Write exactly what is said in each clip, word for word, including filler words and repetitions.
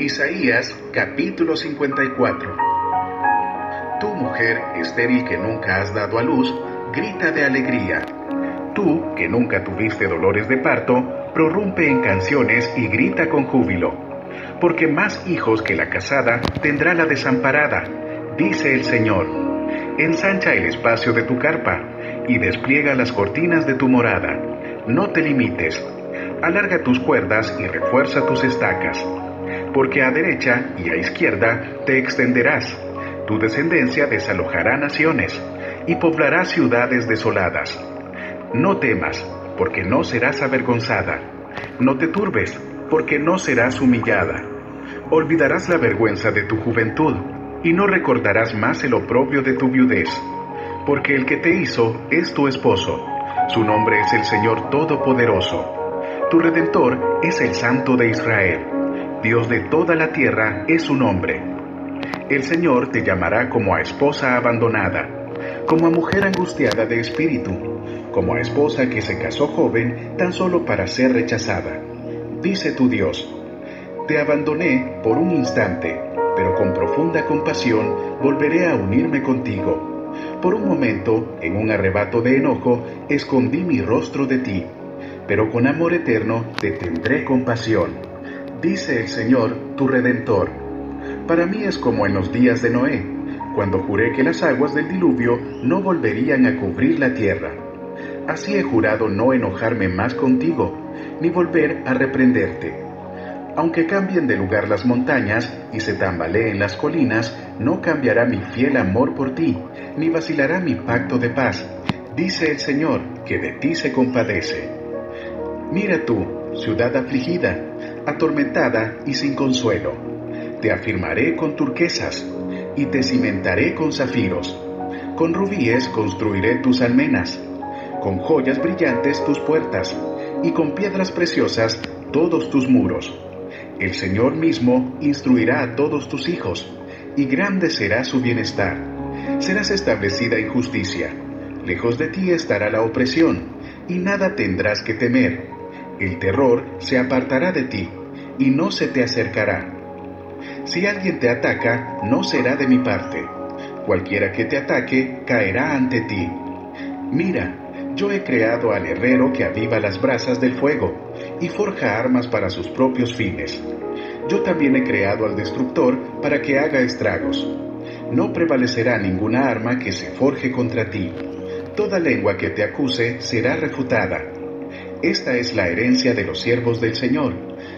Isaías capítulo cincuenta y cuatro. Tu mujer estéril que nunca has dado a luz, grita de alegría. Tú, que nunca tuviste dolores de parto, prorrumpe en canciones y grita con júbilo. Porque más hijos que la casada tendrá la desamparada, dice el Señor. Ensancha el espacio de tu carpa y despliega las cortinas de tu morada. No te limites. Alarga tus cuerdas y refuerza tus estacas. Porque a derecha y a izquierda te extenderás. Tu descendencia desalojará naciones y poblará ciudades desoladas. No temas, porque no serás avergonzada. No te turbes, porque no serás humillada. Olvidarás la vergüenza de tu juventud, y no recordarás más el oprobio de tu viudez. Porque el que te hizo es tu esposo. Su nombre es el Señor Todopoderoso. Tu Redentor es el Santo de Israel. Dios de toda la tierra es su nombre. El Señor te llamará como a esposa abandonada, como a mujer angustiada de espíritu, como a esposa que se casó joven tan solo para ser rechazada. Dice tu Dios: te abandoné por un instante, pero con profunda compasión volveré a unirme contigo. Por un momento, en un arrebato de enojo, escondí mi rostro de ti, pero con amor eterno te tendré compasión. Dice el Señor, tu Redentor. Para mí es como en los días de Noé, cuando juré que las aguas del diluvio no volverían a cubrir la tierra. Así he jurado no enojarme más contigo, ni volver a reprenderte. Aunque cambien de lugar las montañas y se tambaleen las colinas, no cambiará mi fiel amor por ti, ni vacilará mi pacto de paz, dice el Señor, que de ti se compadece. Mira tú, ciudad afligida, atormentada y sin consuelo. Te afirmaré con turquesas, y te cimentaré con zafiros. Con rubíes construiré tus almenas, con joyas brillantes tus puertas, y con piedras preciosas todos tus muros. El Señor mismo instruirá a todos tus hijos, y grande será su bienestar. Serás establecida en justicia, lejos de ti estará la opresión, y nada tendrás que temer. El terror se apartará de ti, y no se te acercará. Si alguien te ataca, no será de mi parte. Cualquiera que te ataque caerá ante ti. Mira, yo he creado al herrero que aviva las brasas del fuego y forja armas para sus propios fines. Yo también he creado al destructor para que haga estragos. No prevalecerá ninguna arma que se forje contra ti. Toda lengua que te acuse será refutada. Esta es la herencia de los siervos del Señor,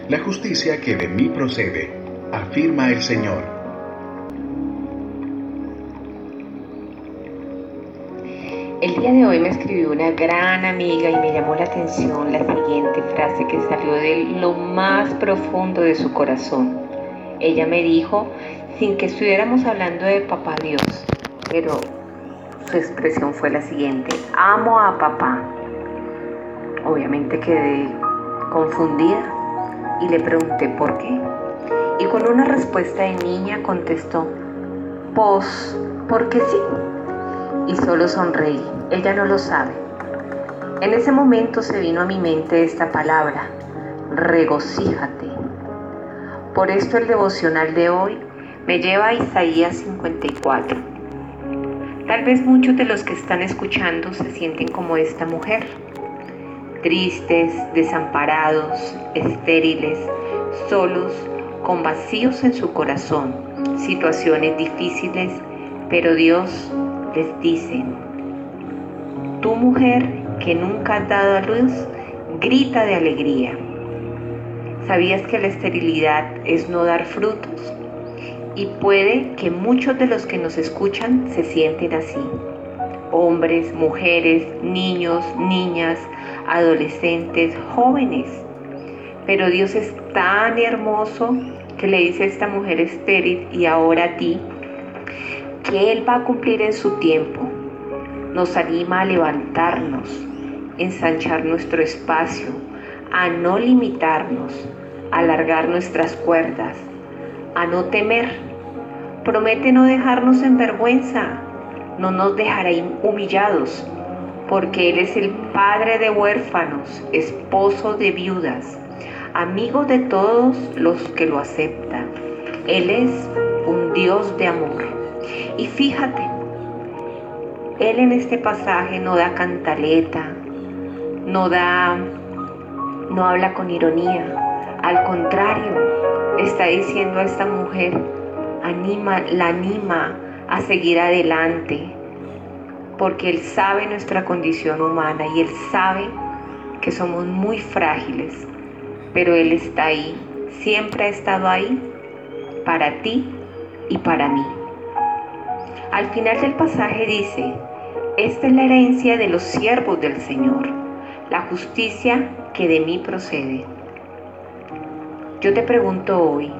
la justicia que de mí procede, afirma el Señor. El día de hoy me escribió una gran amiga y me llamó la atención la siguiente frase que salió de lo más profundo de su corazón. Ella me dijo, sin que estuviéramos hablando de Papá Dios, pero su expresión fue la siguiente: amo a papá. Obviamente quedé confundida y le pregunté por qué. Y con una respuesta de niña contestó, pues, porque sí. Y solo sonreí, ella no lo sabe. En ese momento se vino a mi mente esta palabra: regocíjate. Por esto el devocional de hoy me lleva a Isaías cincuenta y cuatro. Tal vez muchos de los que están escuchando se sienten como esta mujer, tristes, desamparados, estériles, solos, con vacíos en su corazón, situaciones difíciles, pero Dios les dice: tu mujer que nunca has dado a luz, grita de alegría. ¿Sabías que la esterilidad es no dar frutos? Y puede que muchos de los que nos escuchan se sienten así. Hombres, mujeres, niños, niñas, adolescentes, jóvenes. Pero Dios es tan hermoso que le dice a esta mujer estéril y ahora a ti, que Él va a cumplir en su tiempo. Nos anima a levantarnos, ensanchar nuestro espacio, a no limitarnos, a alargar nuestras cuerdas, a no temer. Promete no dejarnos en vergüenza, no nos dejará humillados, porque Él es el padre de huérfanos, esposo de viudas, amigo de todos los que lo aceptan. Él es un Dios de amor. Y fíjate, Él en este pasaje no da cantaleta, no da, no habla con ironía. Al contrario, está diciendo a esta mujer, anima, la anima a seguir adelante, porque Él sabe nuestra condición humana y Él sabe que somos muy frágiles, pero Él está ahí, siempre ha estado ahí para ti y para mí. Al final del pasaje dice, esta es la herencia de los siervos del Señor, la justicia que de mí procede. Yo te pregunto hoy,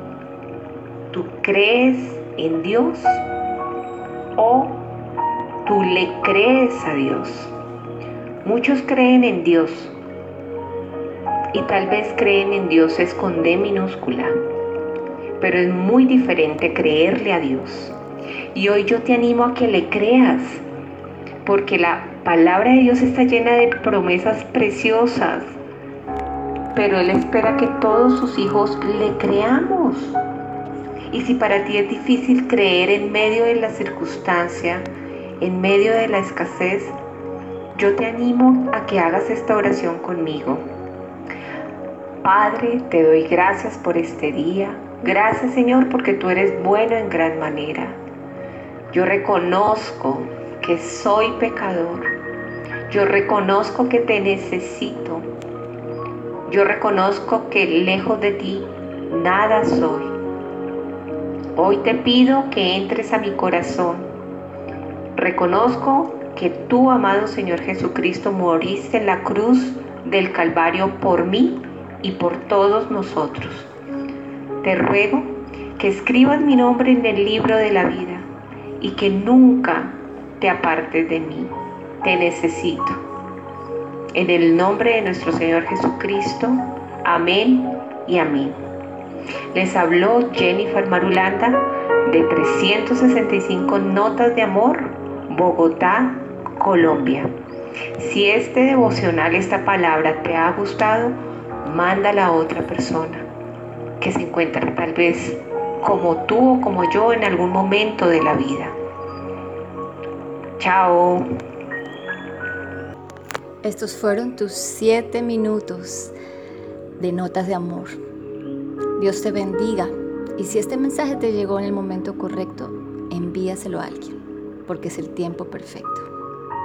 ¿tú crees en Dios o tú le crees a Dios? Muchos creen en Dios y tal vez creen en Dios es con D minúscula, pero es muy diferente creerle a Dios. Y hoy yo te animo a que le creas, porque la palabra de Dios está llena de promesas preciosas, pero Él espera que todos sus hijos le creamos. Y si para ti es difícil creer en medio de la circunstancia, en medio de la escasez, yo te animo a que hagas esta oración conmigo. Padre, te doy gracias por este día. Gracias, Señor, porque tú eres bueno en gran manera. Yo reconozco que soy pecador. Yo reconozco que te necesito. Yo reconozco que lejos de ti nada soy. Hoy te pido que entres a mi corazón. Reconozco que tú, amado Señor Jesucristo, moriste en la cruz del Calvario por mí y por todos nosotros. Te ruego que escribas mi nombre en el libro de la vida y que nunca te apartes de mí. Te necesito. En el nombre de nuestro Señor Jesucristo. Amén y amén. Les habló Jennifer Marulanda de trescientas sesenta y cinco Notas de Amor, Bogotá, Colombia. Si este devocional, esta palabra te ha gustado, mándala a otra persona que se encuentra tal vez como tú o como yo en algún momento de la vida. Chao. Estos fueron tus siete minutos de Notas de Amor. Dios te bendiga. Y si este mensaje te llegó en el momento correcto, envíaselo a alguien, porque es el tiempo perfecto.